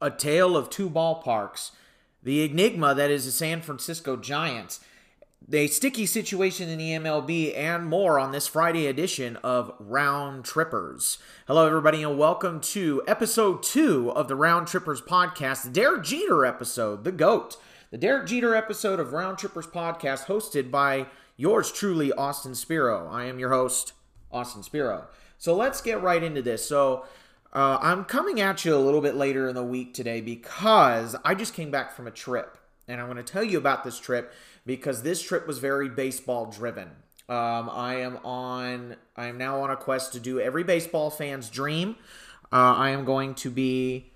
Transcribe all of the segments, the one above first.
A Tale of Two Ballparks, the enigma that is the San Francisco Giants, the sticky situation in the MLB, and more on this Friday edition of Round Trippers. Hello, everybody, and welcome to Episode 2 of the Round Trippers podcast, the Derek Jeter episode, The GOAT. The Derek Jeter episode of Round Trippers podcast hosted by yours truly, Austin Spiro. I am your host, Austin Spiro. So let's get right into this. So I'm coming at you a little bit later in the week today because I just came back from a trip. And I'm going to tell you about this trip because this trip was very baseball driven. I am now on a quest to do every baseball fan's dream. I am going to be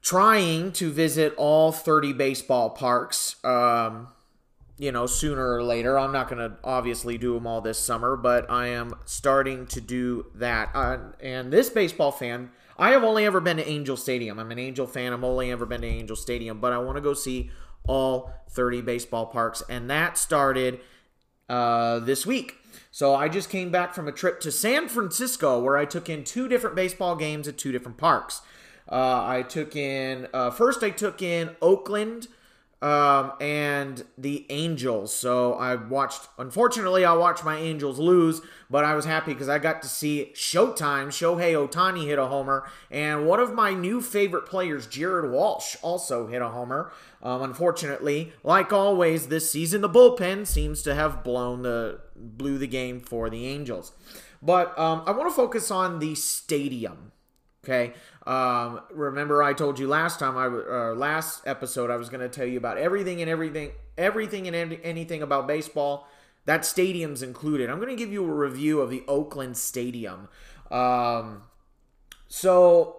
trying to visit all 30 baseball parks, sooner or later. I'm not going to obviously do them all this summer, but I am starting to do that. And this baseball fan, I have only ever been to Angel Stadium. I'm an Angel fan. I've only ever been to Angel Stadium, but I want to go see all 30 baseball parks. And that started this week. So I just came back from a trip to San Francisco where I took in two different baseball games at two different parks. I took in Oakland and the Angels. So unfortunately I watched my Angels lose, but I was happy because I got to see Shohei Ohtani hit a homer, and one of my new favorite players, Jared Walsh, also hit a homer. Unfortunately, like always this season, the bullpen seems to have blew the game for the Angels. But I want to focus on the stadium. Okay. Remember, I told you last episode I was going to tell you about everything and anything about baseball. That stadium's included. I'm going to give you a review of the Oakland Stadium. So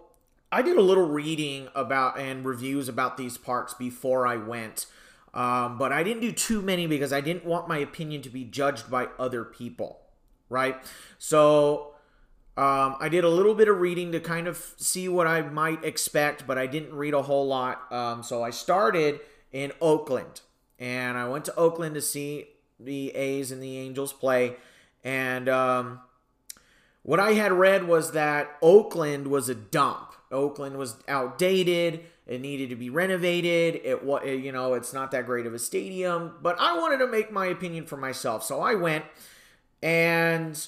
I did a little reading about and reviews about these parks before I went, but I didn't do too many because I didn't want my opinion to be judged by other people, right? So. I did a little bit of reading to kind of see what I might expect, but I didn't read a whole lot. So I started in Oakland, and I went to Oakland to see the A's and the Angels play. And what I had read was that Oakland was a dump. Oakland was outdated. It needed to be renovated. It's not that great of a stadium. But I wanted to make my opinion for myself, so I went and.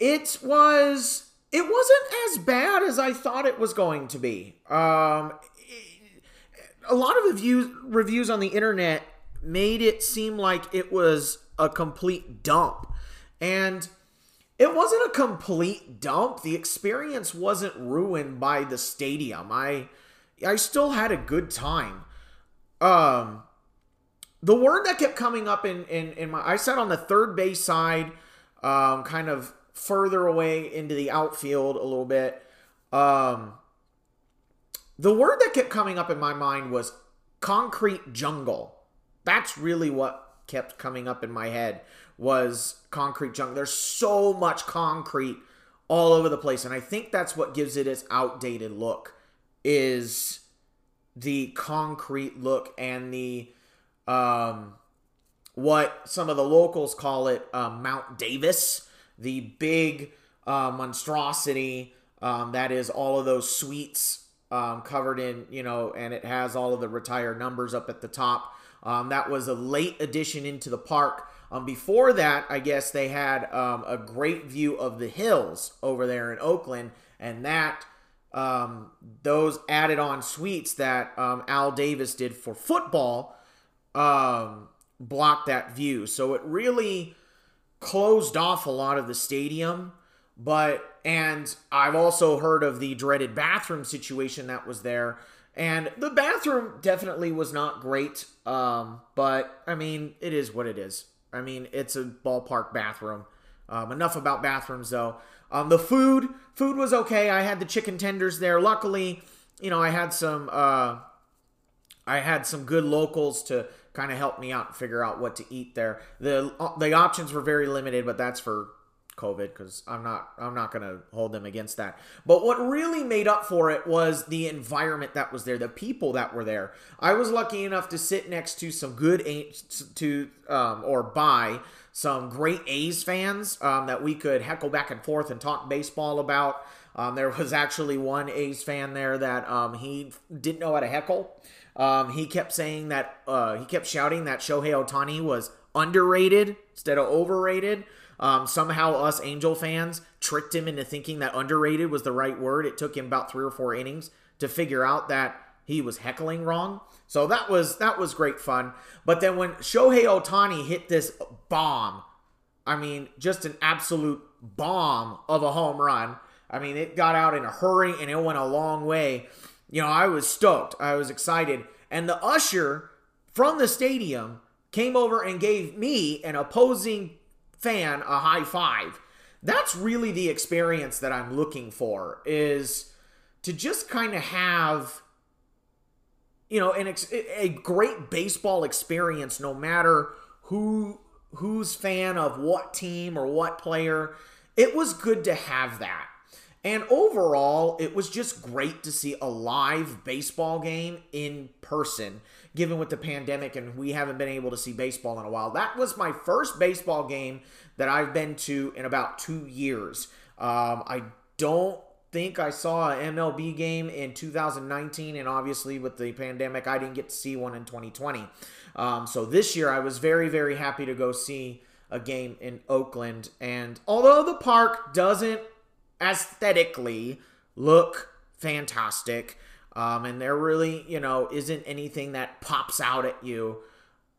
It wasn't as bad as I thought it was going to be. A lot of reviews on the internet made it seem like it was a complete dump. And it wasn't a complete dump. The experience wasn't ruined by the stadium. I still had a good time. The word that kept coming up I sat on the third base side, kind of further away into the outfield a little bit. The word that kept coming up in my mind was concrete jungle. That's really what kept coming up in my head was concrete jungle. There's so much concrete all over the place, and I think that's what gives it its outdated look, is the concrete look and the what some of the locals call it, Mount Davis. The big monstrosity that is all of those suites covered in, and it has all of the retired numbers up at the top. That was a late addition into the park. Before that, I guess they had a great view of the hills over there in Oakland, and that those added on suites that Al Davis did for football blocked that view. So it really closed off a lot of the stadium, and I've also heard of the dreaded bathroom situation that was there, and the bathroom definitely was not great, but, I mean, it is what it is. I mean, it's a ballpark bathroom. Enough about bathrooms, though. The food was okay. I had the chicken tenders there. Luckily, I had some good locals to kind of helped me out and figure out what to eat there. The options were very limited, but that's for COVID, because I'm not going to hold them against that. But what really made up for it was the environment that was there, the people that were there. I was lucky enough to sit next to some good by some great A's fans that we could heckle back and forth and talk baseball about. There was actually one A's fan there that he didn't know how to heckle. He kept saying that he kept shouting that Shohei Ohtani was underrated instead of overrated. Somehow us Angel fans tricked him into thinking that underrated was the right word. It took him about 3 or 4 innings to figure out that he was heckling wrong. So that was great fun. But then when Shohei Ohtani hit this bomb, I mean, just an absolute bomb of a home run. I mean, it got out in a hurry and it went a long way. You know, I was stoked. I was excited. And the usher from the stadium came over and gave me, an opposing fan, a high five. That's really the experience that I'm looking for, is to just kind of have, you know, a great baseball experience, no matter who's fan of what team or what player. It was good to have that. And overall, it was just great to see a live baseball game in person, given with the pandemic and we haven't been able to see baseball in a while. That was my first baseball game that I've been to in about 2 years. I don't think I saw an MLB game in 2019, and obviously with the pandemic, I didn't get to see one in 2020. So this year, I was very, very happy to go see a game in Oakland. And although the park doesn't aesthetically look fantastic, and there really, you know, isn't anything that pops out at you,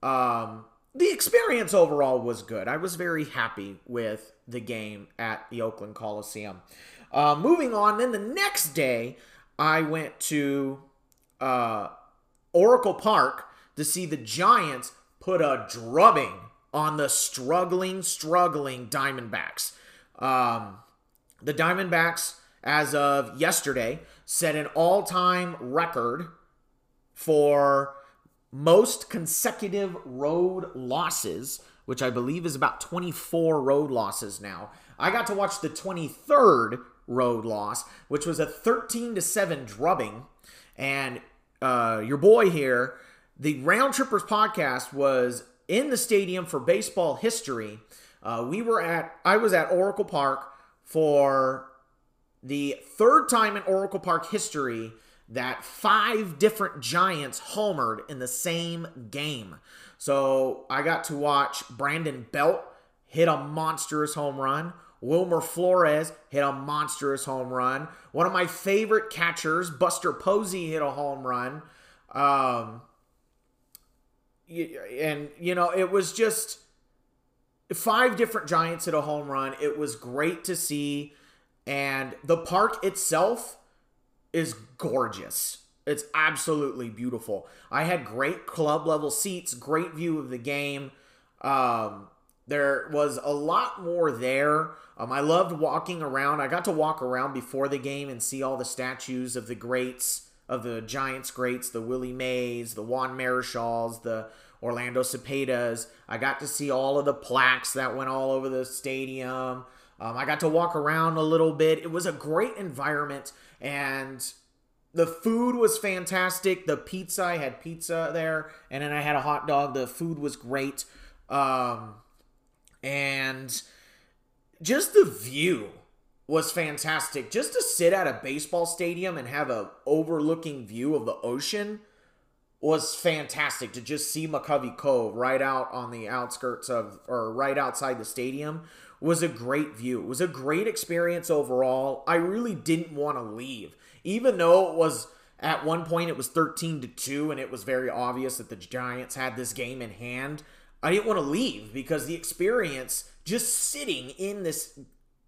the experience overall was good. I was very happy with the game at the Oakland Coliseum. Moving on, then the next day, I went to Oracle Park to see the Giants put a drubbing on the struggling Diamondbacks. The Diamondbacks, as of yesterday, set an all-time record for most consecutive road losses, which I believe is about 24 road losses now. I got to watch the 23rd road loss, which was a 13-7 drubbing. And your boy here, the Round Trippers podcast, was in the stadium for baseball history. I was at Oracle Park for the third time in Oracle Park history that 5 different Giants homered in the same game. So I got to watch Brandon Belt hit a monstrous home run. Wilmer Flores hit a monstrous home run. One of my favorite catchers, Buster Posey, hit a home run. And, you know, it was just 5 different Giants hit a home run. It was great to see. And the park itself is gorgeous. It's absolutely beautiful. I had great club-level seats, great view of the game. There was a lot more there. I loved walking around. I got to walk around before the game and see all the statues of the greats, of the Giants greats, the Willie Mays, the Juan Marichals, the Orlando Cepedas. I got to see all of the plaques that went all over the stadium. I got to walk around a little bit. It was a great environment, and the food was fantastic. The pizza, I had pizza there, and then I had a hot dog. The food was great. And just the view was fantastic. Just to sit at a baseball stadium and have an overlooking view of the ocean was fantastic. To just see McCovey Cove right out on the outskirts of, or right outside the stadium, was a great view. It was a great experience overall. I really didn't want to leave, even though it was, at one point it was 13-2, and it was very obvious that the Giants had this game in hand. I didn't want to leave because the experience, just sitting in this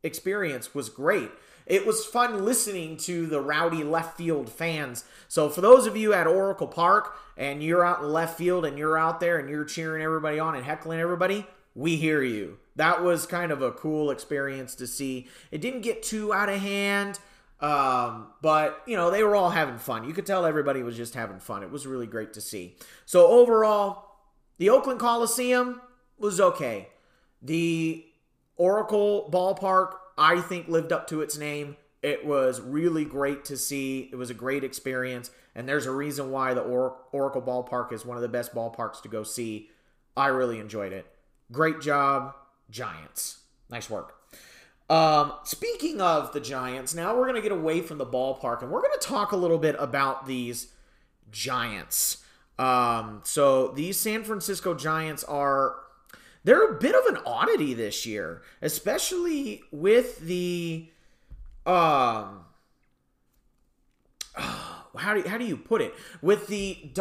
experience, was great. It was fun listening to the rowdy left field fans. So for those of you at Oracle Park and you're out in left field and you're out there and you're cheering everybody on and heckling everybody, we hear you. That was kind of a cool experience to see. It didn't get too out of hand, but, you know, they were all having fun. You could tell everybody was just having fun. It was really great to see. So overall, the Oakland Coliseum was okay. The Oracle Ballpark, I think, lived up to its name. It was really great to see. It was a great experience, and there's a reason why the Oracle Ballpark is one of the best ballparks to go see. I really enjoyed it. Great job, Giants. Nice work. Speaking of the Giants, now we're going to get away from the ballpark, and we're going to talk a little bit about these Giants. So these San Francisco Giants they're a bit of an oddity this year, especially with the, how do you put it? With the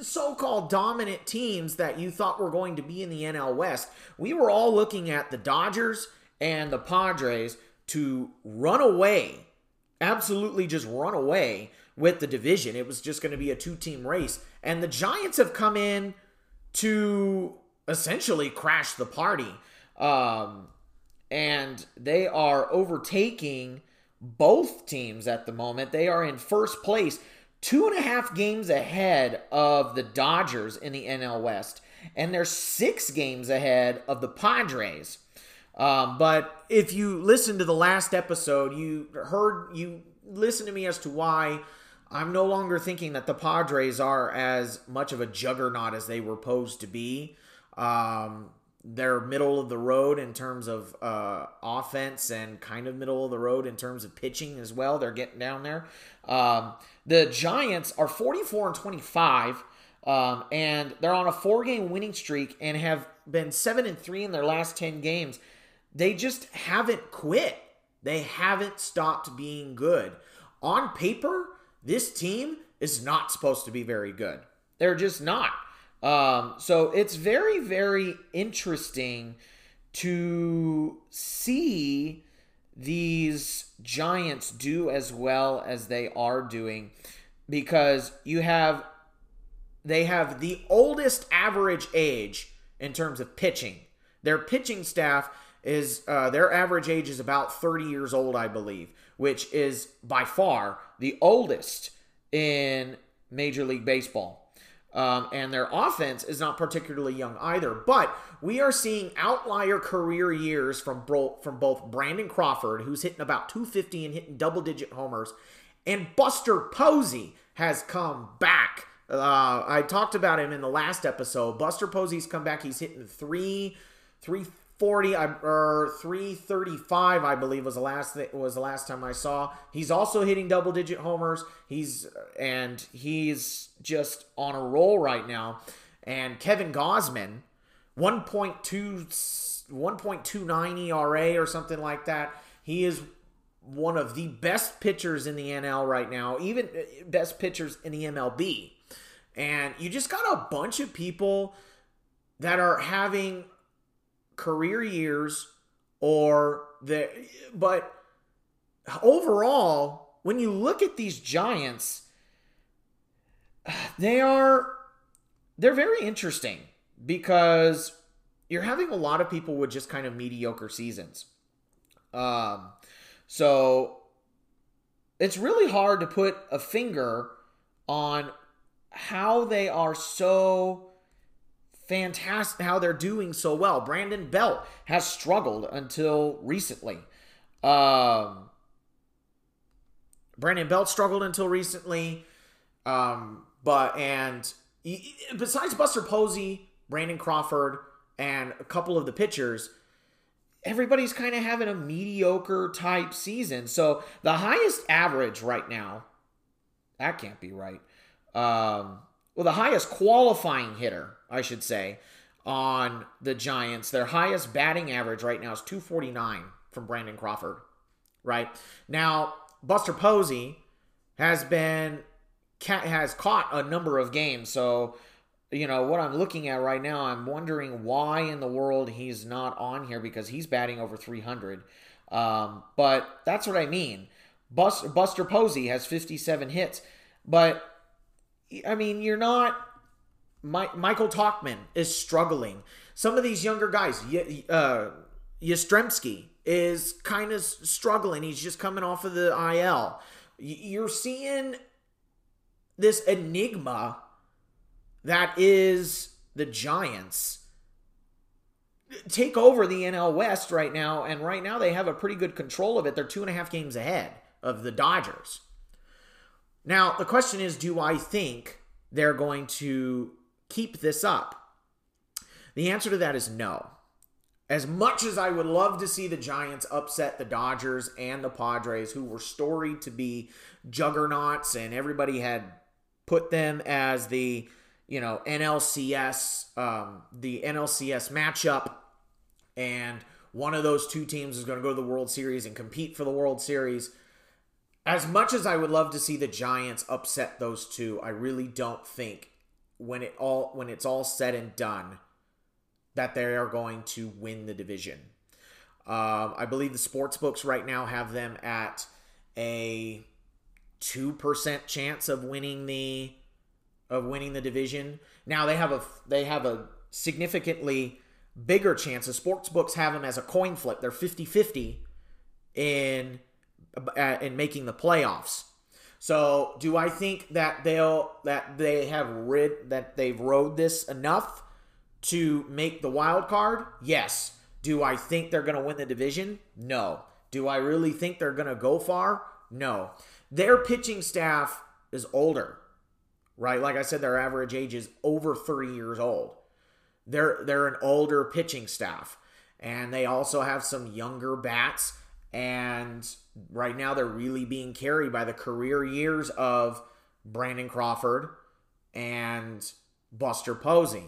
so-called dominant teams that you thought were going to be in the NL West, we were all looking at the Dodgers and the Padres to run away, absolutely just run away with the division. It was just going to be a two-team race. And the Giants have come in to essentially crash the party. And they are overtaking both teams at the moment. They are in first place, 2.5 games ahead of the Dodgers in the NL West. And they're 6 games ahead of the Padres. But if you listen to the last episode, you listen to me as to why I'm no longer thinking that the Padres are as much of a juggernaut as they were posed to be. They're middle of the road in terms of offense and kind of middle of the road in terms of pitching as well. They're getting down there. The Giants are 44-25, and they're on a 4-game winning streak and have been 7-3 in their last 10 games. They just haven't quit. They haven't stopped being good. On paper, this team is not supposed to be very good. They're just not. So it's very, very interesting to see these Giants do as well as they are doing, because they have the oldest average age in terms of pitching. Their pitching staff is their average age is about 30 years old, I believe, which is by far the oldest in Major League Baseball. And their offense is not particularly young either. But we are seeing outlier career years from both Brandon Crawford, who's hitting about 250 and hitting double-digit homers, and Buster Posey has come back. I talked about him in the last episode. Buster Posey's come back. He's hitting 340 or 335, I believe, was the last time I saw. He's also hitting double-digit homers. He's just on a roll right now. And Kevin Gausman, 1.29 ERA or something like that. He is one of the best pitchers in the NL right now, even best pitchers in the MLB. And you just got a bunch of people that are having career years, but overall, when you look at these Giants, they're very interesting, because you're having a lot of people with just kind of mediocre seasons. So it's really hard to put a finger on how they are so fantastic, how they're doing so well. Brandon Belt has struggled until recently. But besides Buster Posey, Brandon Crawford, and a couple of the pitchers, everybody's kind of having a mediocre type season. So the highest average right now, that can't be right. The highest qualifying hitter, I should say, on the Giants, their highest batting average right now is 249 from Brandon Crawford, right? Now, Buster Posey has caught a number of games, so, you know, what I'm looking at right now, I'm wondering why in the world he's not on here, because he's batting over 300, but that's what I mean. Buster Posey has 57 hits, but, I mean, you're not... Michael Tauchman is struggling. Some of these younger guys, Yastrzemski is kind of struggling. He's just coming off of the IL. You're seeing this enigma that is the Giants take over the NL West right now, and right now they have a pretty good control of it. They're 2.5 games ahead of the Dodgers. Now, the question is, do I think they're going to keep this up? The answer to that is no. As much as I would love to see the Giants upset the Dodgers and the Padres, who were storied to be juggernauts, and everybody had put them as the, you know, NLCS matchup, and one of those two teams is going to go to the World Series and compete for the World Series. As much as I would love to see the Giants upset those two, I really don't think when it's all said and done that they are going to win the division. I believe the sports books right now have them at a 2% chance of winning the division. Now they have a significantly bigger chance. The sports books have them as a coin flip. They're 50-50 in making the playoffs. So, do I think that they've rode this enough to make the wild card? Yes. Do I think they're going to win the division? No. Do I really think they're going to go far? No. Their pitching staff is older, right? Like I said, their average age is over 30 years old. They're an older pitching staff, and they also have some younger bats. And right now, they're really being carried by the career years of Brandon Crawford and Buster Posey.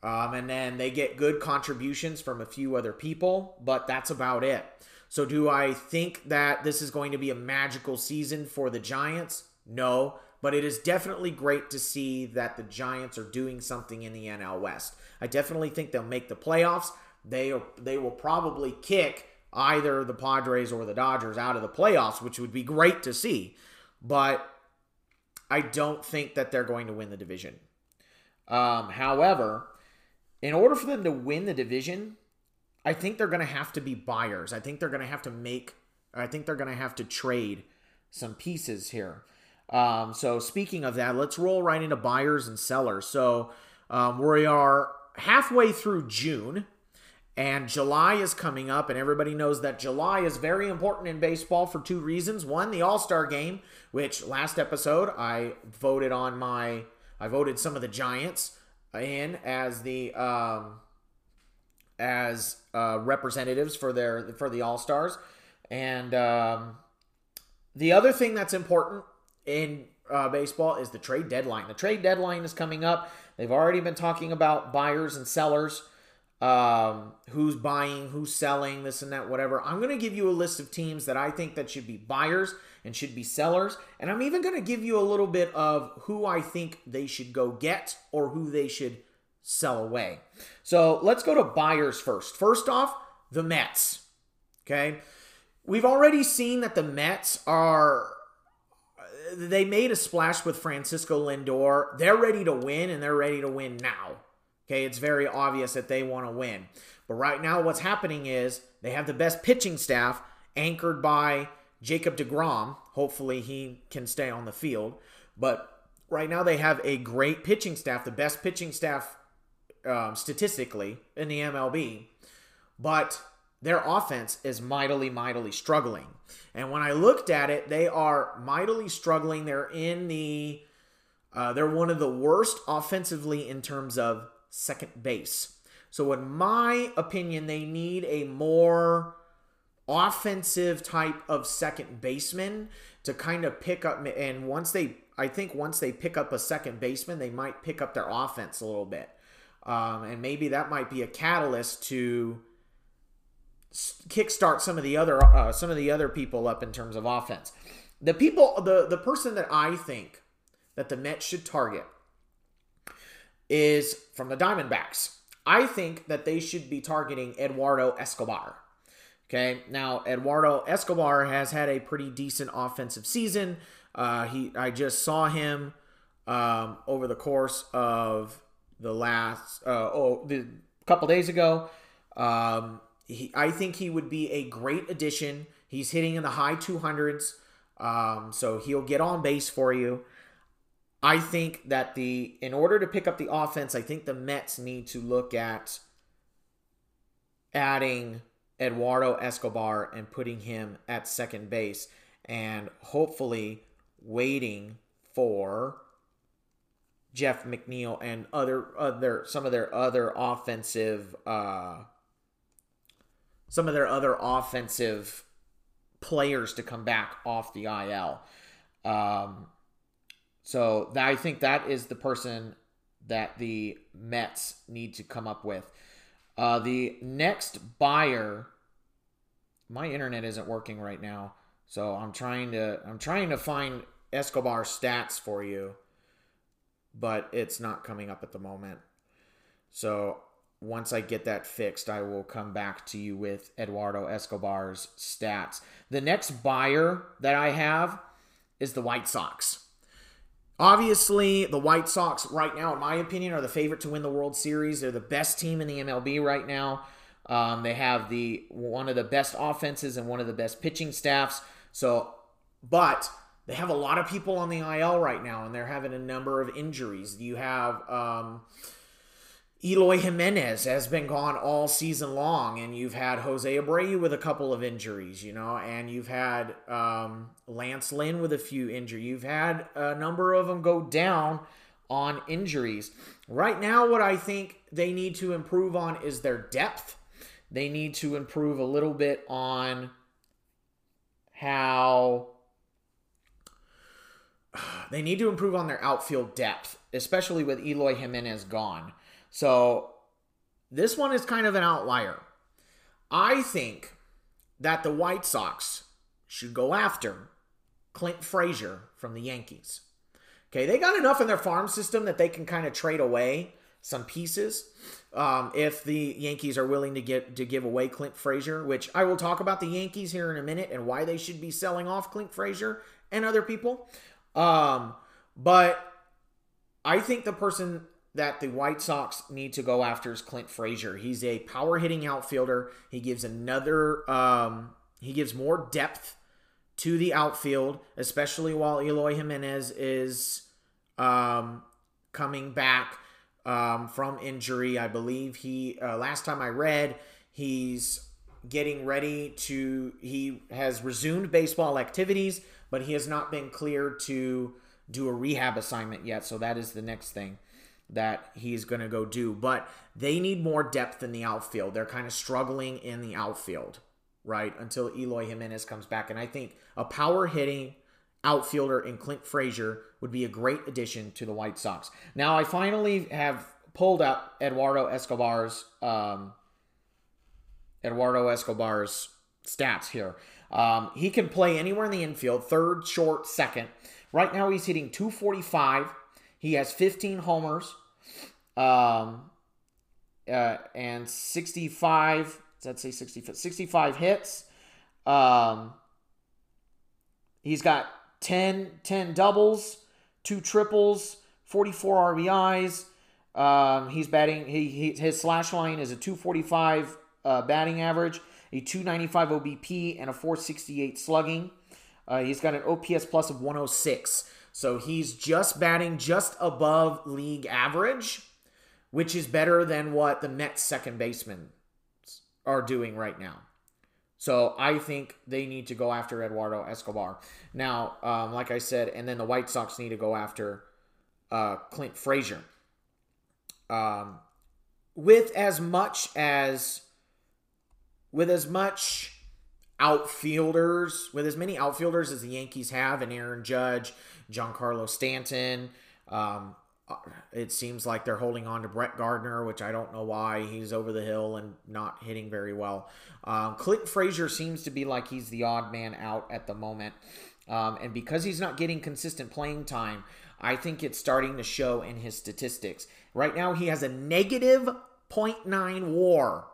And then they get good contributions from a few other people, but that's about it. So do I think that this is going to be a magical season for the Giants? No, but it is definitely great to see that the Giants are doing something in the NL West. I definitely think they'll make the playoffs. They will probably kick either the Padres or the Dodgers out of the playoffs, which would be great to see. But I don't think that they're going to win the division. However, in order for them to win the division, I think they're going to have to be buyers. I think they're going to have to trade some pieces here. So speaking of that, let's roll right into buyers and sellers. So we are halfway through June, and July is coming up, and everybody knows that July is very important in baseball for two reasons. One, the All-Star Game, which last episode I voted some of the Giants in as the representatives for the All-Stars. And the other thing that's important in baseball is the trade deadline. The trade deadline is coming up. They've already been talking about buyers and sellers, who's buying, who's selling, this and that, whatever. I'm going to give you a list of teams that I think that should be buyers and should be sellers. And I'm even going to give you a little bit of who I think they should go get or who they should sell away. So let's go to buyers first. First off, the Mets. Okay. We've already seen that the Mets they made a splash with Francisco Lindor. They're ready to win, and they're ready to win now. Okay, it's very obvious that they want to win. But right now what's happening is they have the best pitching staff anchored by Jacob DeGrom. Hopefully he can stay on the field. But right now they have a great pitching staff, the best pitching staff statistically in the MLB. But their offense is mightily, mightily struggling. And when I looked at it, they are mightily struggling. They're one of the worst offensively in terms of second base. So in my opinion, they need a more offensive type of second baseman to kind of pick up. And once they pick up a second baseman, they might pick up their offense a little bit. And maybe that might be a catalyst to kickstart some of the other people up in terms of offense. The person that I think that the Mets should target is from the Diamondbacks. I think that they should be targeting Eduardo Escobar. Okay, now Eduardo Escobar has had a pretty decent offensive season. I just saw him over the course of the last couple days ago. I think he would be a great addition. He's hitting in the high 200s, so he'll get on base for you. I think that in order to pick up the offense, I think the Mets need to look at adding Eduardo Escobar and putting him at second base and hopefully waiting for Jeff McNeil and some of their other offensive players to come back off the IL. So I think that is the person that the Mets need to come up with. The next buyer, my internet isn't working right now, so I'm trying to find Escobar stats for you, but it's not coming up at the moment. So once I get that fixed, I will come back to you with Eduardo Escobar's stats. The next buyer that I have is the White Sox. Obviously, the White Sox right now, in my opinion, are the favorite to win the World Series. They're the best team in the MLB right now. They have one of the best offenses and one of the best pitching staffs. But they have a lot of people on the IL right now, and they're having a number of injuries. You have Eloy Jimenez has been gone all season long, and you've had Jose Abreu with a couple of injuries, and you've had Lance Lynn with a few injuries. You've had a number of them go down on injuries. Right now, what I think they need to improve on is their depth. They need to improve a little bit on their outfield depth, especially with Eloy Jimenez gone. So this one is kind of an outlier. I think that the White Sox should go after Clint Frazier from the Yankees. Okay, they got enough in their farm system that they can kind of trade away some pieces if the Yankees are willing to give away Clint Frazier, which I will talk about the Yankees here in a minute and why they should be selling off Clint Frazier and other people. But I think the person that the White Sox need to go after is Clint Frazier. He's a power-hitting outfielder. He gives more depth to the outfield, especially while Eloy Jimenez is coming back from injury. I believe last time I read, he has resumed baseball activities, but he has not been cleared to do a rehab assignment yet, so that is the next thing that he's going to go do. But they need more depth in the outfield. They're kind of struggling in the outfield, right, until Eloy Jimenez comes back. And I think a power-hitting outfielder in Clint Frazier would be a great addition to the White Sox. Now, I finally have pulled up Eduardo Escobar's stats here. He can play anywhere in the infield, third, short, second. Right now he's hitting .245. He has 15 homers and 65 hits. He's got 10 doubles, 2 triples, 44 RBIs. He's batting. His slash line is a .245 batting average, a .295 OBP, and a .468 slugging. He's got an OPS plus of 106. So he's just batting just above league average, which is better than what the Mets second basemen are doing right now. So I think they need to go after Eduardo Escobar. Now, like I said, and then the White Sox need to go after Clint Frazier. With as many outfielders as the Yankees have, and Aaron Judge, Giancarlo Stanton, it seems like they're holding on to Brett Gardner, which I don't know why. He's over the hill and not hitting very well. Clint Frazier seems to be like he's the odd man out at the moment. And because he's not getting consistent playing time, I think it's starting to show in his statistics. Right now, he has a negative .9 WAR.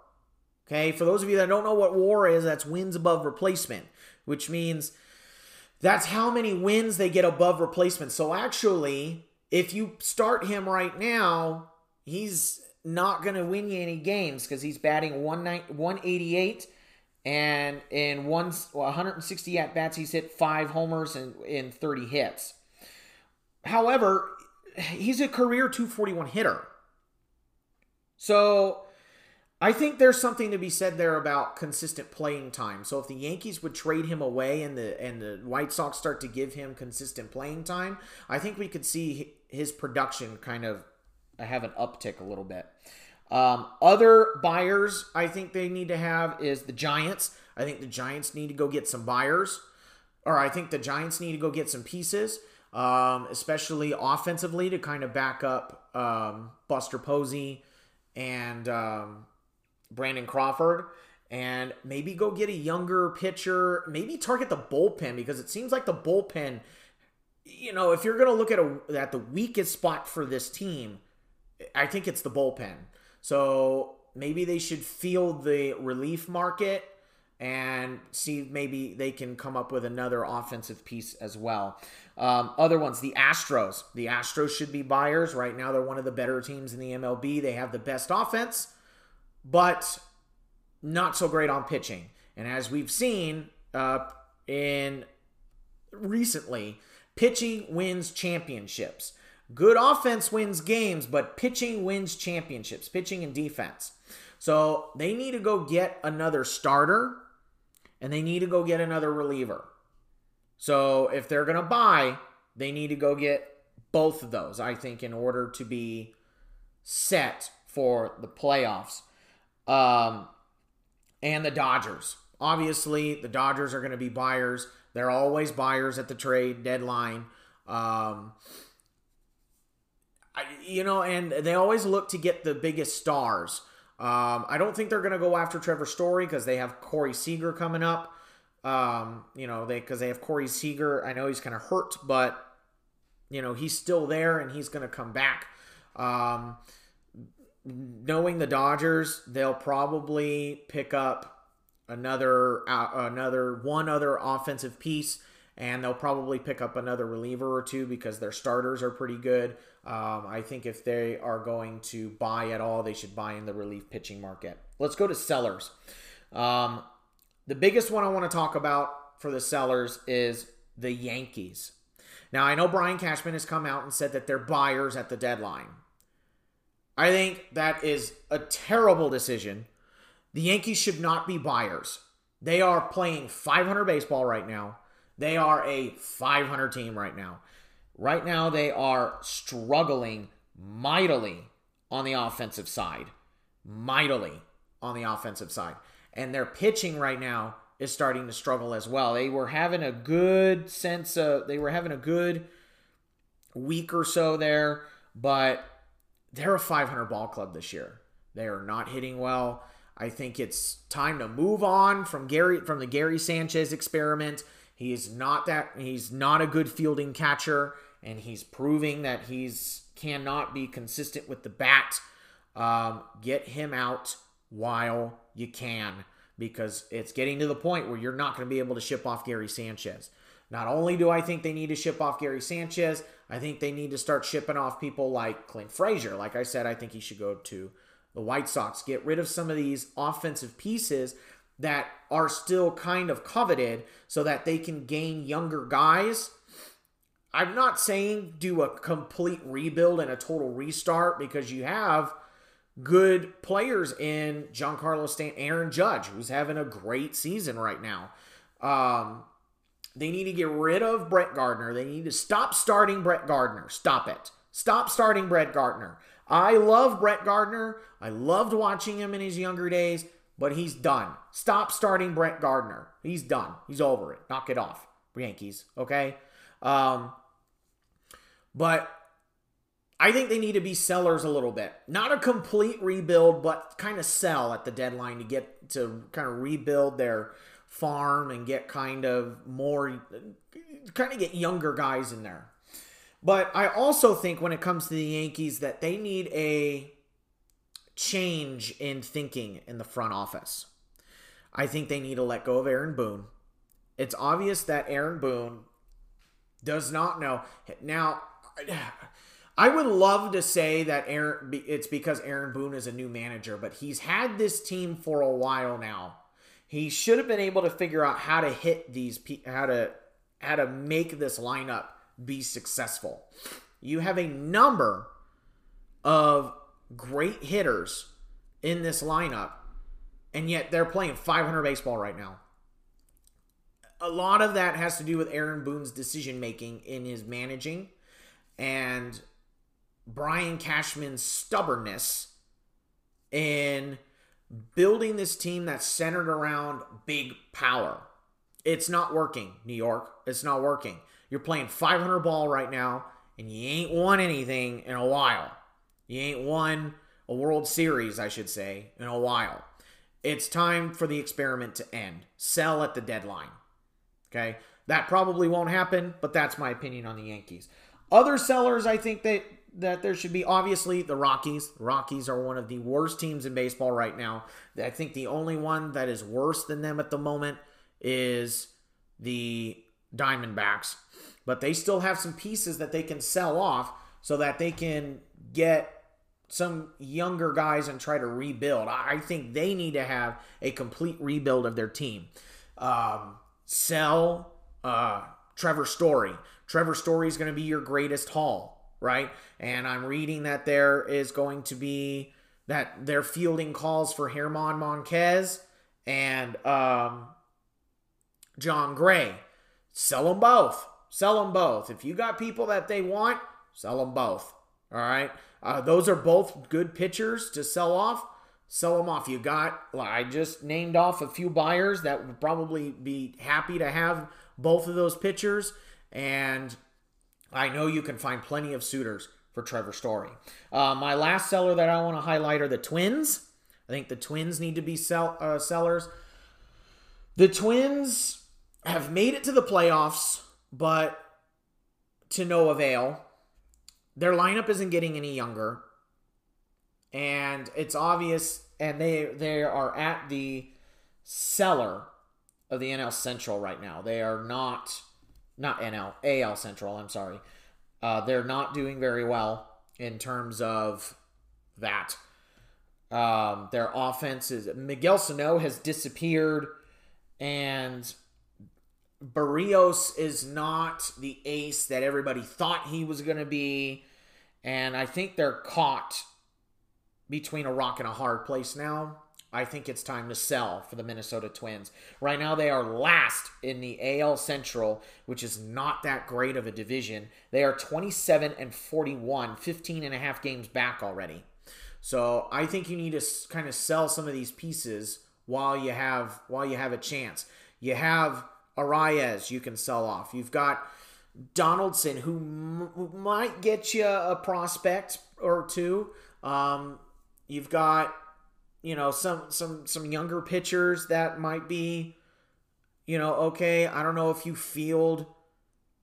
Okay, for those of you that don't know what WAR is, that's wins above replacement, which means that's how many wins they get above replacement. So actually, if you start him right now, he's not going to win you any games because he's batting 188, and in 160 at-bats, he's hit 5 homers and in 30 hits. However, he's a career .241 hitter. So I think there's something to be said there about consistent playing time. So if the Yankees would trade him away and the White Sox start to give him consistent playing time, I think we could see his production kind of have an uptick a little bit. Other buyers I think they need to have is the Giants. I think the Giants need to go get some buyers, or I think the Giants need to go get some pieces, especially offensively, to kind of back up Buster Posey and Brandon Crawford, and maybe go get a younger pitcher, maybe target the bullpen, because it seems like the bullpen, you know, if you're going to look at the weakest spot for this team, I think it's the bullpen. So maybe they should field the relief market and see maybe they can come up with another offensive piece as well. Other ones, the Astros. The Astros should be buyers. Right now they're one of the better teams in the MLB. They have the best offense, but not so great on pitching. And as we've seen recently, pitching wins championships. Good offense wins games, but pitching wins championships, pitching and defense. So they need to go get another starter, and they need to go get another reliever. So if they're going to buy, they need to go get both of those, I think, in order to be set for the playoffs. And the Dodgers. Obviously, the Dodgers are going to be buyers. They're always buyers at the trade deadline. And they always look to get the biggest stars. I don't think they're going to go after Trevor Story because they have Corey Seager coming up. Because they have Corey Seager. I know he's kind of hurt, but, he's still there and he's going to come back. Knowing the Dodgers, they'll probably pick up another offensive piece, and they'll probably pick up another reliever or two because their starters are pretty good. I think if they are going to buy at all, they should buy in the relief pitching market. Let's go to sellers. The biggest one I want to talk about for the sellers is the Yankees. Now, I know Brian Cashman has come out and said that they're buyers at the deadline. I think that is a terrible decision. The Yankees should not be buyers. They are playing .500 baseball right now. They are a .500 team right now. Right now, they are struggling mightily on the offensive side. And their pitching right now is starting to struggle as well. They were having a good week or so there, but they're a .500 ball club this year. They are not hitting well. I think it's time to move on from the Gary Sanchez experiment. He's not a good fielding catcher, and he's proving that he's cannot be consistent with the bat. Get him out while you can, because it's getting to the point where you're not going to be able to ship off Gary Sanchez. Not only do I think they need to ship off Gary Sanchez, I think they need to start shipping off people like Clint Frazier. Like I said, I think he should go to the White Sox. Get rid of some of these offensive pieces that are still kind of coveted so that they can gain younger guys. I'm not saying do a complete rebuild and a total restart, because you have good players in Giancarlo Stanton, Aaron Judge, who's having a great season right now. They need to get rid of Brett Gardner. They need to stop starting Brett Gardner. Stop it. Stop starting Brett Gardner. I love Brett Gardner. I loved watching him in his younger days, but he's done. Stop starting Brett Gardner. He's done. He's over it. Knock it off, Yankees, okay? But I think they need to be sellers a little bit. Not a complete rebuild, but kind of sell at the deadline to get to kind of rebuild their farm and get get younger guys in there. But I also think when it comes to the Yankees that they need a change in thinking in the front office. I think they need to let go of Aaron Boone. It's obvious that Aaron Boone does not know. Now, I would love to say that it's because Aaron Boone is a new manager, but he's had this team for a while now. He should have been able to figure out how to how to make this lineup be successful. You have a number of great hitters in this lineup, and yet they're playing .500 baseball right now. A lot of that has to do with Aaron Boone's decision-making in his managing and Brian Cashman's stubbornness in building this team that's centered around big power. It's not working, New York. It's not working. You're playing .500 ball right now, and you ain't won anything in a while. You ain't won a World Series, I should say, in a while. It's time for the experiment to end. Sell at the deadline. Okay? That probably won't happen, but that's my opinion on the Yankees. Other sellers, I think that there should be, obviously, the Rockies. The Rockies are one of the worst teams in baseball right now. I think the only one that is worse than them at the moment is the Diamondbacks. But they still have some pieces that they can sell off so that they can get some younger guys and try to rebuild. I think they need to have a complete rebuild of their team. Sell Trevor Story. Trevor Story is going to be your greatest haul, right? And I'm reading that there is going to be that they're fielding calls for Germán Monquez and John Gray. Sell them both. Sell them both. If you got people that they want, sell them both. All right. Those are both good pitchers to sell off. Sell them off. You got, I just named off a few buyers that would probably be happy to have both of those pitchers. And I know you can find plenty of suitors for Trevor Story. My last seller that I want to highlight are the Twins. I think the Twins need to be sellers. The Twins have made it to the playoffs, but to no avail. Their lineup isn't getting any younger, and it's obvious, and they are at the cellar of the NL Central right now. They are AL Central, I'm sorry. They're not doing very well in terms of that. Their offense is, Miguel Sano has disappeared, and Berríos is not the ace that everybody thought he was going to be. And I think they're caught between a rock and a hard place now. I think it's time to sell for the Minnesota Twins. Right now they are last in the AL Central, which is not that great of a division. They are 27-41, 15 and a half games back already. So I think you need to kind of sell some of these pieces while you have a chance. You have Arias, you can sell off. You've got Donaldson, who might get you a prospect or two. You've got, some younger pitchers that might be, okay. I don't know if you field.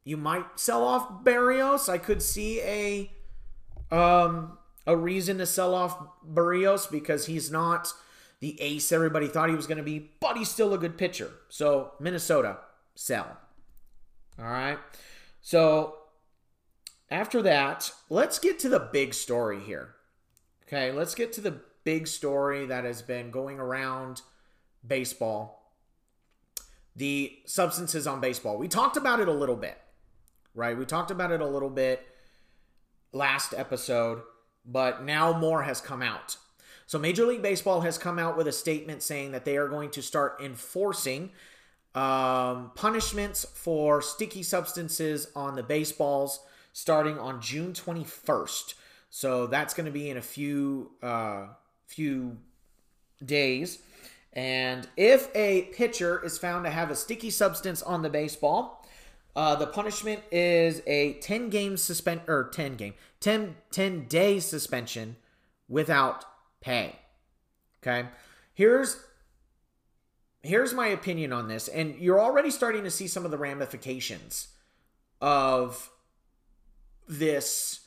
You might sell off Berríos. I could see a reason to sell off Berríos because he's not the ace everybody thought he was going to be, but he's still a good pitcher. So, Minnesota, sell. All right. So, after that, let's get to the big story here. Okay, let's get to the big story that has been going around baseball. The substances on baseball. We talked about it a little bit, right? We talked about it a little bit last episode, but now more has come out. So Major League Baseball has come out with a statement saying that they are going to start enforcing punishments for sticky substances on the baseballs starting on June 21st. So that's going to be in a few days. And if a pitcher is found to have a sticky substance on the baseball, the punishment is a 10-day suspension without pay. Okay. Here's my opinion on this. And you're already starting to see some of the ramifications of this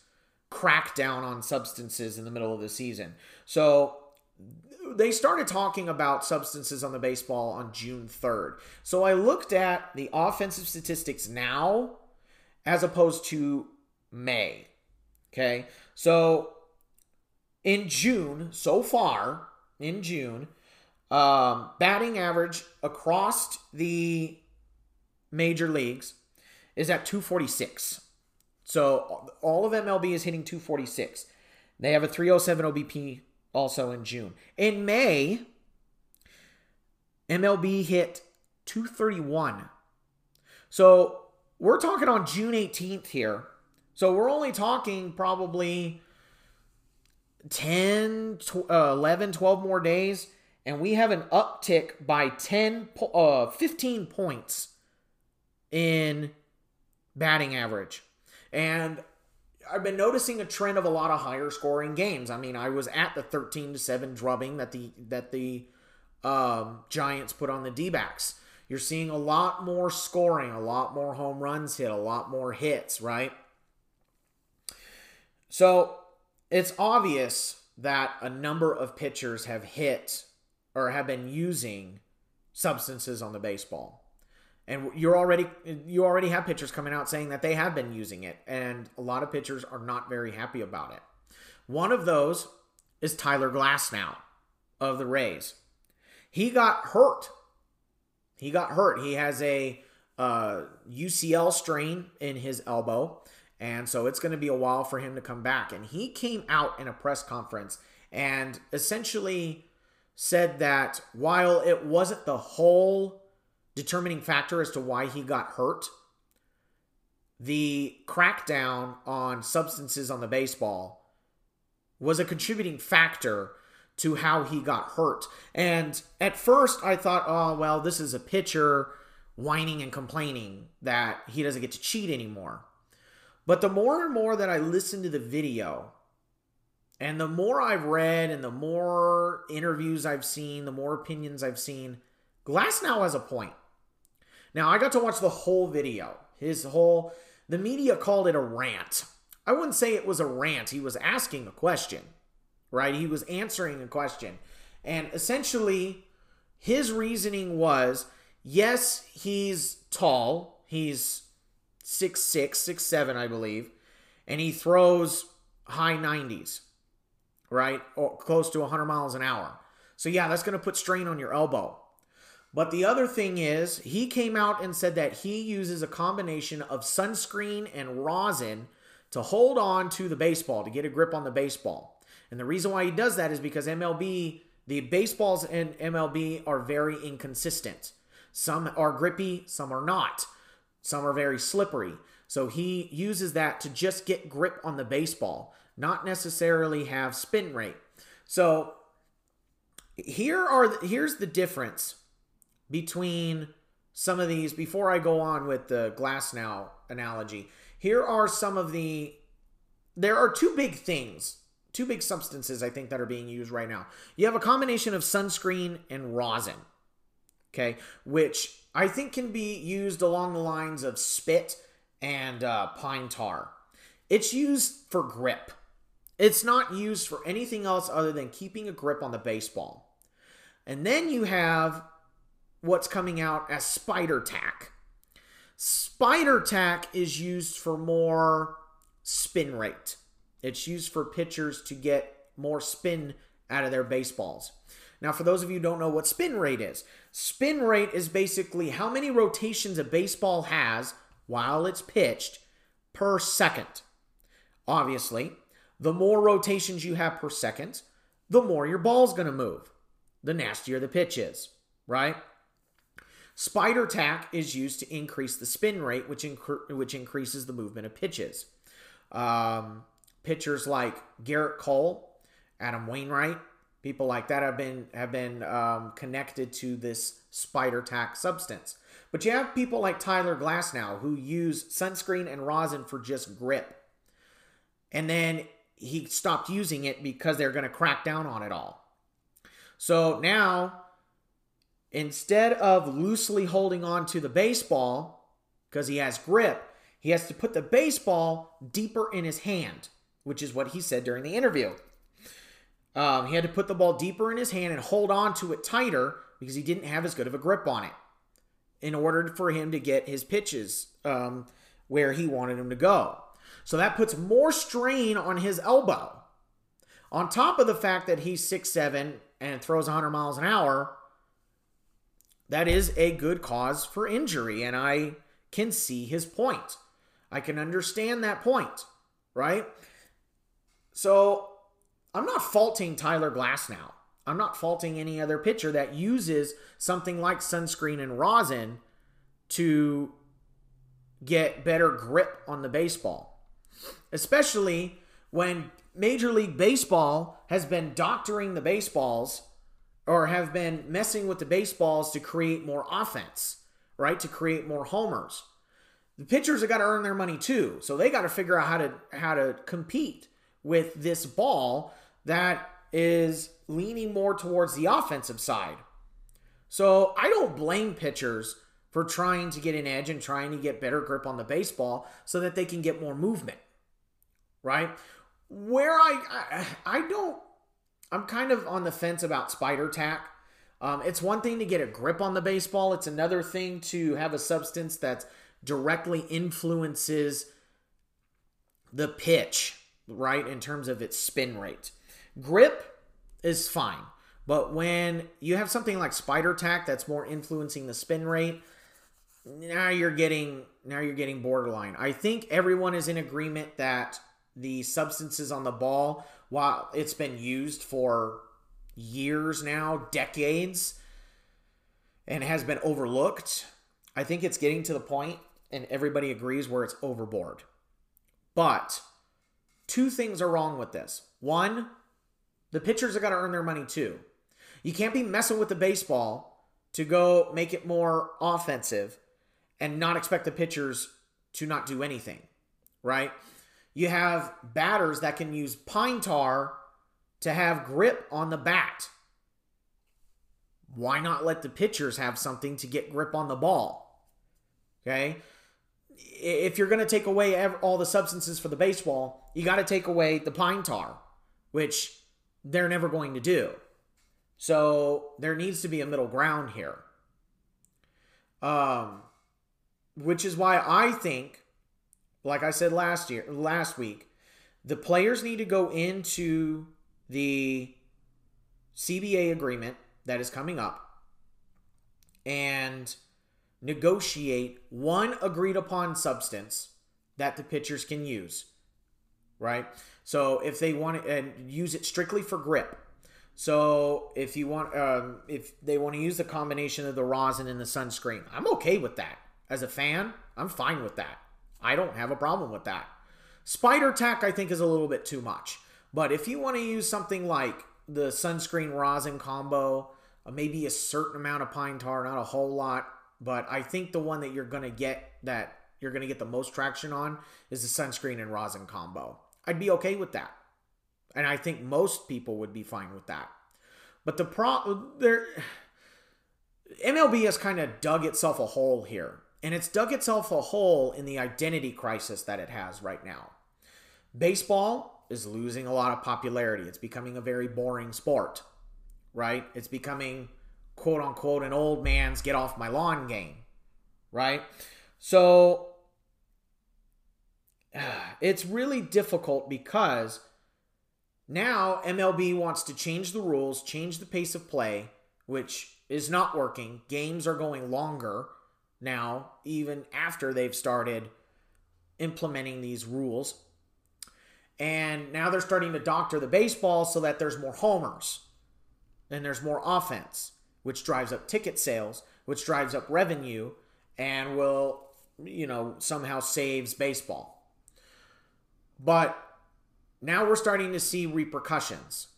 crackdown on substances in the middle of the season. So they started talking about substances on the baseball on June 3rd. So I looked at the offensive statistics now as opposed to May. Okay. So In June, batting average across the major leagues is at 246. So all of MLB is hitting 246. They have a 307 OBP also in June. In May, MLB hit 231. So we're talking on June 18th here. So we're only talking probably 10, 11, 12 more days, and we have an uptick by 15 points in batting average. And I've been noticing a trend of a lot of higher scoring games. I mean, I was at the 13-7 drubbing that the Giants put on the D-backs. You're seeing a lot more scoring, a lot more home runs hit, a lot more hits, right? So it's obvious that a number of pitchers have hit or have been using substances on the baseball. And you already have pitchers coming out saying that they have been using it. And a lot of pitchers are not very happy about it. One of those is Tyler Glasnow of the Rays. He got hurt. He has a UCL strain in his elbow. And so it's going to be a while for him to come back. And he came out in a press conference and essentially said that while it wasn't the whole determining factor as to why he got hurt, the crackdown on substances on the baseball was a contributing factor to how he got hurt. And at first I thought, oh, well, this is a pitcher whining and complaining that he doesn't get to cheat anymore. But the more and more that I listened to the video, and the more I've read, and the more interviews I've seen, the more opinions I've seen, Glasnow has a point. Now, I got to watch the whole video. The media called it a rant. I wouldn't say it was a rant. He was asking a question, right? He was answering a question. And essentially, his reasoning was, yes, he's tall. He's 6'6", 6'7", I believe. And he throws high 90s, right? Or close to 100 miles an hour. So yeah, that's going to put strain on your elbow. But the other thing is, he came out and said that he uses a combination of sunscreen and rosin to hold on to the baseball, to get a grip on the baseball. And the reason why he does that is because MLB, the baseballs in MLB are very inconsistent. Some are grippy, some are not. Some are very slippery. So he uses that to just get grip on the baseball, not necessarily have spin rate. So here's the difference between some of these. Before I go on with the Glasnow analogy, there are two big substances I think that are being used right now. You have a combination of sunscreen and rosin, okay, which I think can be used along the lines of spit and pine tar. It's used for grip. It's not used for anything else other than keeping a grip on the baseball. And then you have what's coming out as spider tack. Spider tack is used for more spin rate. It's used for pitchers to get more spin out of their baseballs. Now, for those of you who don't know what spin rate is, spin rate is basically how many rotations a baseball has while it's pitched per second. Obviously, the more rotations you have per second, the more your ball's going to move. The nastier the pitch is, right? Spider tack is used to increase the spin rate, which increases the movement of pitches. Pitchers like Garrett Cole, Adam Wainwright, people like that have been connected to this spider tack substance. But you have people like Tyler Glasnow who use sunscreen and rosin for just grip, and then he stopped using it because they're going to crack down on it all. So now, instead of loosely holding on to the baseball because he has grip, he has to put the baseball deeper in his hand, which is what he said during the interview. He had to put the ball deeper in his hand and hold on to it tighter because he didn't have as good of a grip on it in order for him to get his pitches where he wanted him to go. So that puts more strain on his elbow. On top of the fact that he's 6'7" and throws 100 miles an hour, that is a good cause for injury, and I can see his point. I can understand that point, right? So I'm not faulting Tyler Glasnow. I'm not faulting any other pitcher that uses something like sunscreen and rosin to get better grip on the baseball, especially when Major League Baseball has been doctoring the baseballs or have been messing with the baseballs to create more offense, right? To create more homers. The pitchers have got to earn their money too. So they got to figure out how to compete with this ball that is leaning more towards the offensive side. So I don't blame pitchers for trying to get an edge and trying to get better grip on the baseball so that they can get more movement, right? Where I'm kind of on the fence about spider tack. It's one thing to get a grip on the baseball. It's another thing to have a substance that directly influences the pitch, right, in terms of its spin rate. Grip is fine, but when you have something like spider tack that's more influencing the spin rate, now you're getting borderline. I think everyone is in agreement that the substances on the ball, while it's been used for years now, decades, and has been overlooked, I think it's getting to the point, and everybody agrees, where it's overboard. But two things are wrong with this. One, the pitchers have got to earn their money too. You can't be messing with the baseball to go make it more offensive and not expect the pitchers to not do anything, right? You have batters that can use pine tar to have grip on the bat. Why not let the pitchers have something to get grip on the ball? Okay? If you're going to take away all the substances for the baseball, you got to take away the pine tar, which they're never going to do. So there needs to be a middle ground here. Which is why I think, like I said last week, the players need to go into the CBA agreement that is coming up and negotiate one agreed upon substance that the pitchers can use, right? So if they want to and use it strictly for grip. So if you want, if they want to use the combination of the rosin and the sunscreen, I'm okay with that. As a fan, I'm fine with that. I don't have a problem with that. Spider tack, I think, is a little bit too much. But if you want to use something like the sunscreen rosin combo, maybe a certain amount of pine tar, not a whole lot, but I think the one that you're going to get the most traction on is the sunscreen and rosin combo. I'd be okay with that. And I think most people would be fine with that. But the MLB has kind of dug itself a hole here. And it's dug itself a hole in the identity crisis that it has right now. Baseball is losing a lot of popularity. It's becoming a very boring sport, right? It's becoming, quote unquote, an old man's get off my lawn game, right? So it's really difficult because now MLB wants to change the rules, change the pace of play, which is not working. Games are going longer now, even after they've started implementing these rules. And now they're starting to doctor the baseball so that there's more homers and there's more offense, which drives up ticket sales, which drives up revenue, and will, somehow saves baseball. But now we're starting to see repercussions.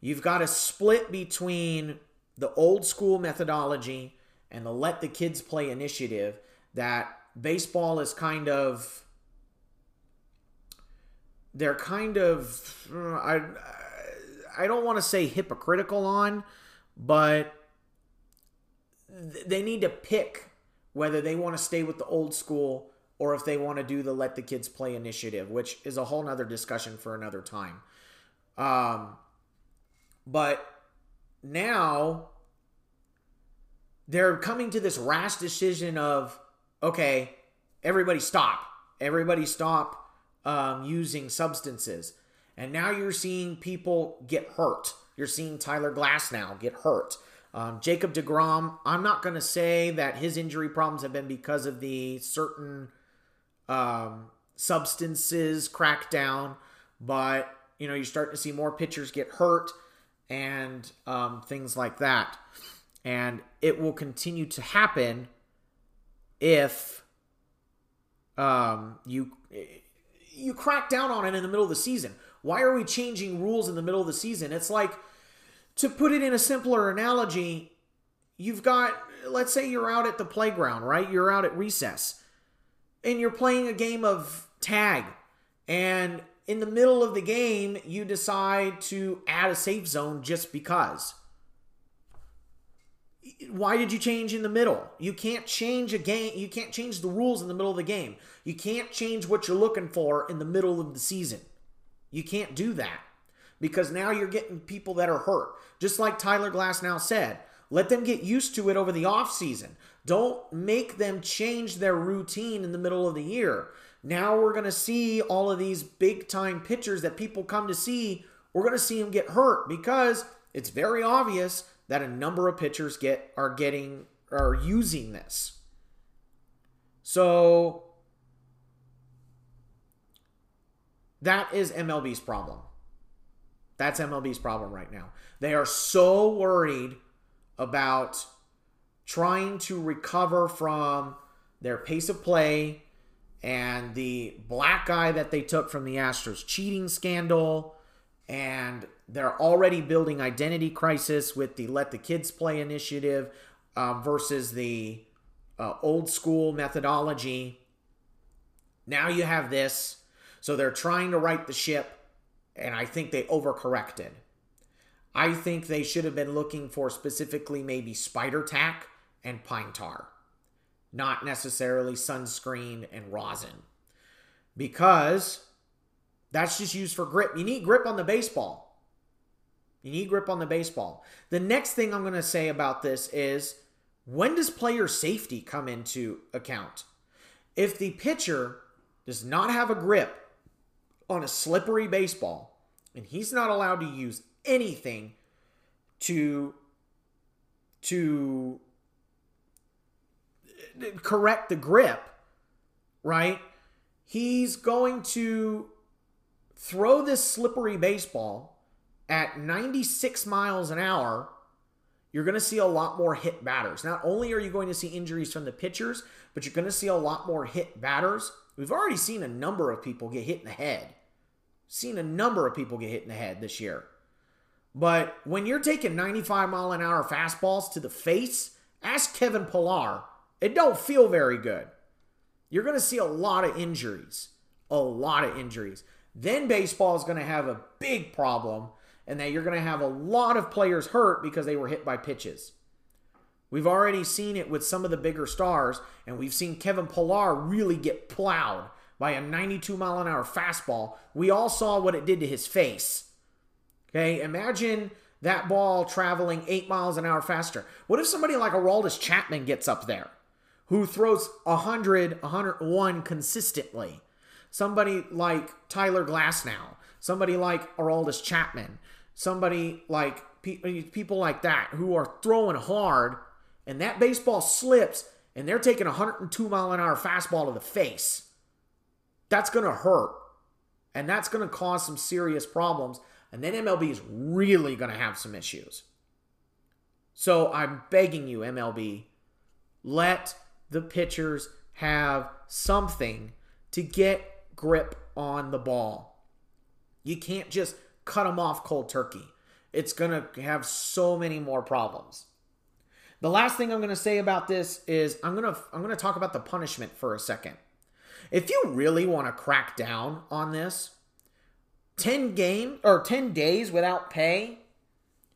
You've got a split between the old school methodology and the Let the Kids Play initiative that baseball is kind of, they're kind of, I don't want to say hypocritical on, but they need to pick whether they want to stay with the old school or if they want to do the Let the Kids Play initiative, which is a whole nother discussion for another time. But now they're coming to this rash decision of, okay, everybody stop using substances. And now you're seeing people get hurt. You're seeing Tyler Glasnow get hurt. Jacob DeGrom, I'm not going to say that his injury problems have been because of the certain substances crackdown, but you know, you're starting to see more pitchers get hurt and things like that. And it will continue to happen if you crack down on it in the middle of the season. Why are we changing rules in the middle of the season? It's like, to put it in a simpler analogy, you've got, let's say you're out at the playground, right? You're out at recess and you're playing a game of tag. And in the middle of the game, you decide to add a safe zone just because. Why did you change in the middle? You can't change a game. You can't change the rules in the middle of the game. You can't change what you're looking for in the middle of the season. You can't do that because now you're getting people that are hurt. Just like Tyler Glasnow said, let them get used to it over the offseason. Don't make them change their routine in the middle of the year. Now we're going to see all of these big-time pitchers that people come to see, we're going to see them get hurt because it's very obvious that a number of pitchers are using this. So that is MLB's problem. That's MLB's problem right now. They are so worried about trying to recover from their pace of play and the black eye that they took from the Astros cheating scandal, and they're already building identity crisis with the Let the Kids Play initiative versus the old school methodology. Now you have this. So they're trying to right the ship, and I think they overcorrected. I think they should have been looking for specifically maybe spider tack and pine tar, not necessarily sunscreen and rosin, because that's just used for grip. You need grip on the baseball. The next thing I'm going to say about this is, when does player safety come into account? If the pitcher does not have a grip on a slippery baseball and he's not allowed to use anything to correct the grip, right? He's going to throw this slippery baseball at 96 miles an hour. You're going to see a lot more hit batters. Not only are you going to see injuries from the pitchers, but you're going to see a lot more hit batters. We've already seen a number of people get hit in the head. This year. But when you're taking 95 mile an hour fastballs to the face, ask Kevin Pillar, it don't feel very good. You're going to see a lot of injuries. Then baseball is going to have a big problem, and that you're going to have a lot of players hurt because they were hit by pitches. We've already seen it with some of the bigger stars, and we've seen Kevin Pillar really get plowed by a 92 mile an hour fastball. We all saw what it did to his face. Okay, imagine that ball traveling 8 miles an hour faster. What if somebody like Aroldis Chapman gets up there, who throws 100, 101 consistently? Somebody like Tyler Glasnow, somebody like Aroldis Chapman, somebody like people like that who are throwing hard, and that baseball slips and they're taking a 102 mile an hour fastball to the face. That's going to hurt, and that's going to cause some serious problems. And then MLB is really going to have some issues. So I'm begging you, MLB, let the pitchers have something to get grip on the ball. You can't just cut them off cold turkey. It's going to have so many more problems. The last thing I'm going to say about this is I'm going to talk about the punishment for a second. If you really want to crack down on this, 10 game or 10 days without pay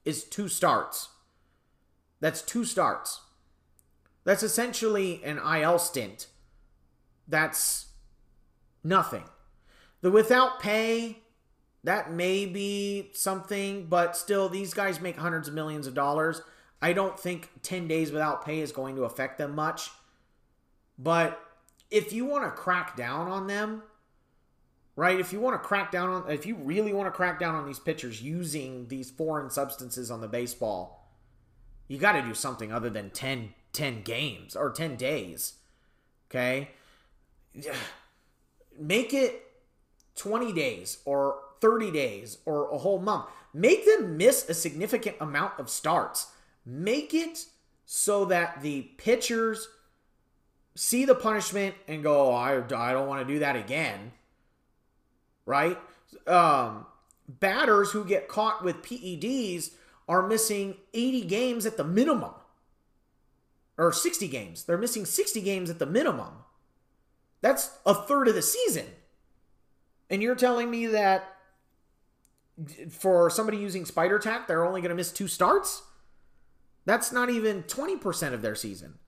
is 2 starts. That's 2 starts. That's essentially an IL stint. That's nothing. The without pay, that may be something, but still, these guys make hundreds of millions of dollars. I don't think 10 days without pay is going to affect them much. But if you want to crack down on them, right? If you really want to crack down on these pitchers using these foreign substances on the baseball, you got to do something other than 10 games or 10 days. Okay? Make it 20 days or 30 days or a whole month. Make them miss a significant amount of starts. Make it so that the pitchers see the punishment and go, I don't want to do that again, right? Batters who get caught with PEDs are missing 80 games at the minimum. Or 60 games. They're missing 60 games at the minimum. That's a third of the season. And you're telling me that for somebody using spider tack, they're only going to miss 2 starts? That's not even 20% of their season.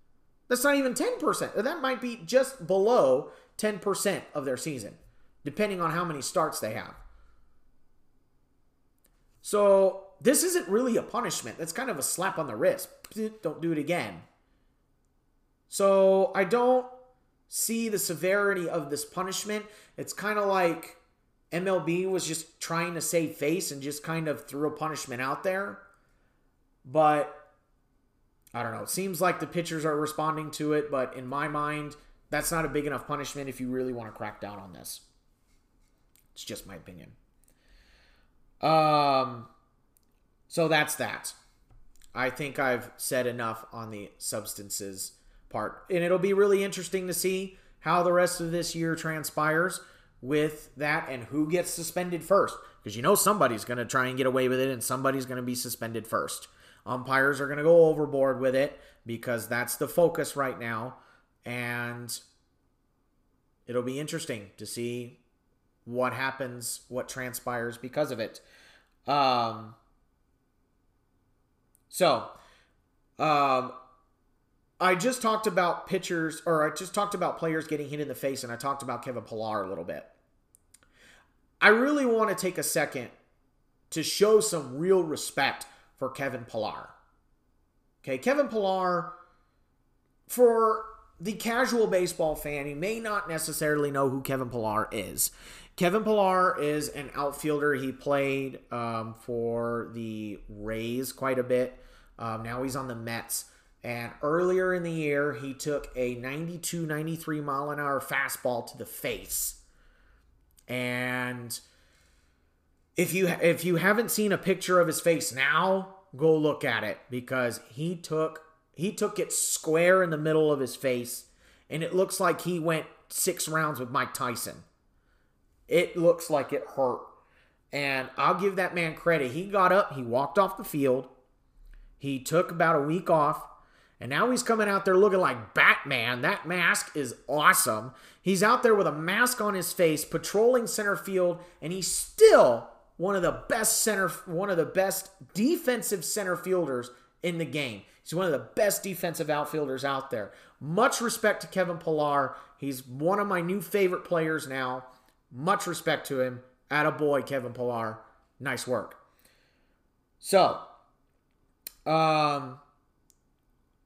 That's not even 10%. That might be just below 10% of their season, depending on how many starts they have. So this isn't really a punishment. That's kind of a slap on the wrist. Don't do it again. So I don't see the severity of this punishment. It's kind of like MLB was just trying to save face and just kind of threw a punishment out there. But I don't know. It seems like the pitchers are responding to it, but in my mind, that's not a big enough punishment if you really want to crack down on this. It's just my opinion. So that's that. I think I've said enough on the substances part. And it'll be really interesting to see how the rest of this year transpires with that and who gets suspended first. Because you know somebody's going to try and get away with it and somebody's going to be suspended first. Umpires are going to go overboard with it because that's the focus right now. And it'll be interesting to see what happens, what transpires because of it. I just talked about pitchers, or I just talked about players getting hit in the face, and I talked about Kevin Pillar a little bit. I really want to take a second to show some real respect for Kevin Pillar. Okay, Kevin Pillar, for the casual baseball fan, you may not necessarily know who Kevin Pillar is. Kevin Pillar is an outfielder. He played for the Rays quite a bit. Now he's on the Mets. And earlier in the year, he took a 92, 93 mile an hour fastball to the face. And if you haven't seen a picture of his face now, go look at it, because he took it square in the middle of his face, and it looks like he went 6 rounds with Mike Tyson. It looks like it hurt. And I'll give that man credit. He got up, he walked off the field, he took about a week off, and now he's coming out there looking like Batman. That mask is awesome. He's out there with a mask on his face, patrolling center field, and he's still one of the best defensive center fielders in the game. He's one of the best defensive outfielders out there. Much respect to Kevin Pillar. He's one of my new favorite players now. Much respect to him. Attaboy, Kevin Pillar. Nice work. So,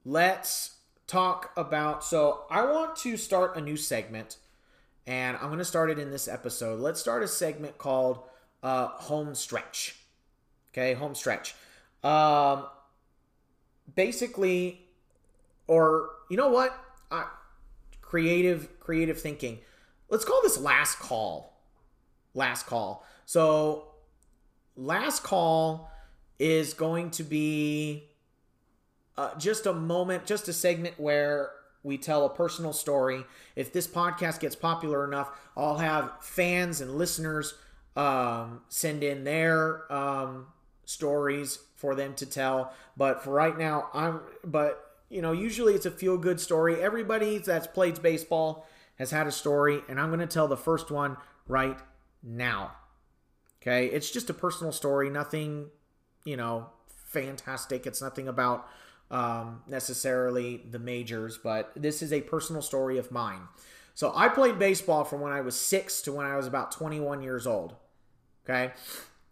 let's talk about... So, I want to start a new segment, and I'm going to start it in this episode. Let's start a segment called Home Stretch. Okay, Home Stretch. Basically, or you know what? Creative thinking. Let's call this Last Call. Last Call. So, Last Call is going to be just a segment where we tell a personal story. If this podcast gets popular enough, I'll have fans and listeners send in their stories for them to tell. But for right now, usually it's a feel-good story. Everybody that's played baseball has had a story, and I'm going to tell the first one right now. Okay, it's just a personal story, nothing, fantastic. It's nothing about necessarily the majors, but this is a personal story of mine. So I played baseball from when I was 6 to when I was about 21 years old. Okay,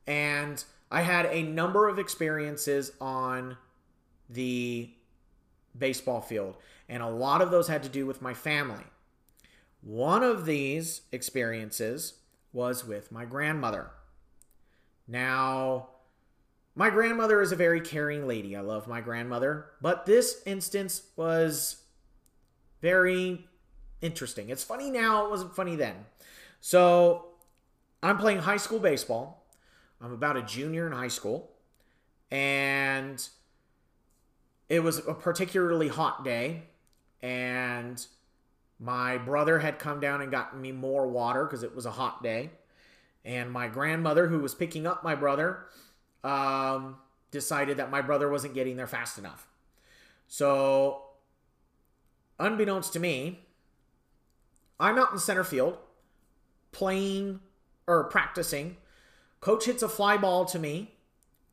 and I had a number of experiences on the baseball field, and a lot of those had to do with my family. One of these experiences was with my grandmother. Now, my grandmother is a very caring lady. I love my grandmother, but this instance was very interesting. It's funny now, it wasn't funny then. So I'm playing high school baseball. I'm about a junior in high school. And it was a particularly hot day. And my brother had come down and gotten me more water because it was a hot day. And my grandmother, who was picking up my brother, decided that my brother wasn't getting there fast enough. So, unbeknownst to me, I'm out in center field playing or practicing. Coach hits a fly ball to me,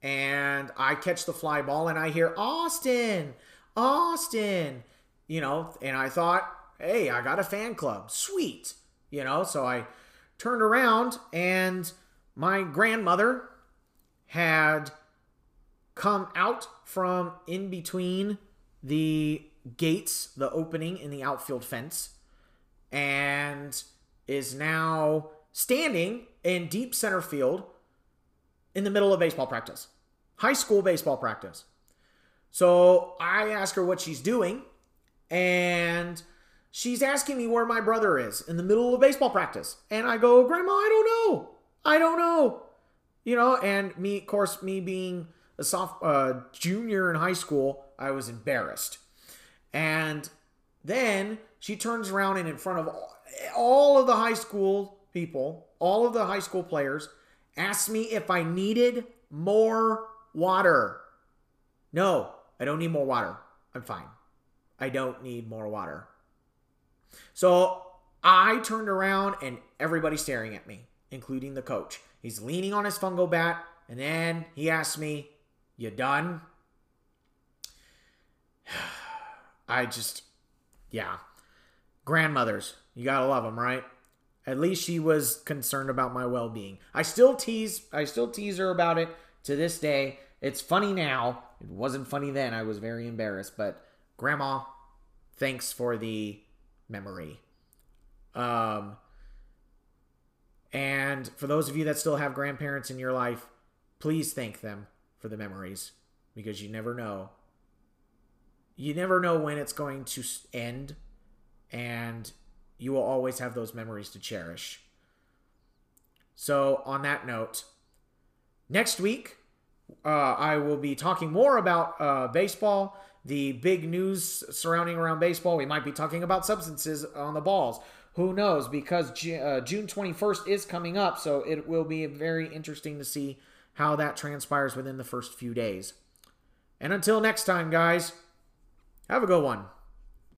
and I catch the fly ball, and I hear, "Austin, Austin," you know, and I thought, hey, I got a fan club. Sweet. You know, so I turned around, and my grandmother had come out from in between the gates, the opening in the outfield fence, and is now standing in deep center field in the middle of baseball practice, high school baseball practice. So I ask her what she's doing, and she's asking me where my brother is in the middle of baseball practice. And I go, "Grandma, I don't know. I don't know." You know, and me, of course, me being a junior in high school, I was embarrassed. And then she turns around, and in front of all of the high school people, all of the high school players, asks me if I needed more water. No, I don't need more water. I'm fine. I don't need more water. So I turned around, and everybody's staring at me, including the coach. He's leaning on his fungo bat, and then he asked me, "You done?" I just, yeah. Grandmothers, you gotta love them, right? At least she was concerned about my well-being. I still tease her about it to this day. It's funny now. It wasn't funny then. I was very embarrassed. But Grandma, thanks for the memory. And for those of you that still have grandparents in your life, please thank them for the memories, because you never know. You never know when it's going to end, and you will always have those memories to cherish. So on that note, next week, I will be talking more about baseball, the big news surrounding around baseball. We might be talking about substances on the balls. Who knows? Because June 21st is coming up, so it will be very interesting to see how that transpires within the first few days. And until next time, guys, have a good one.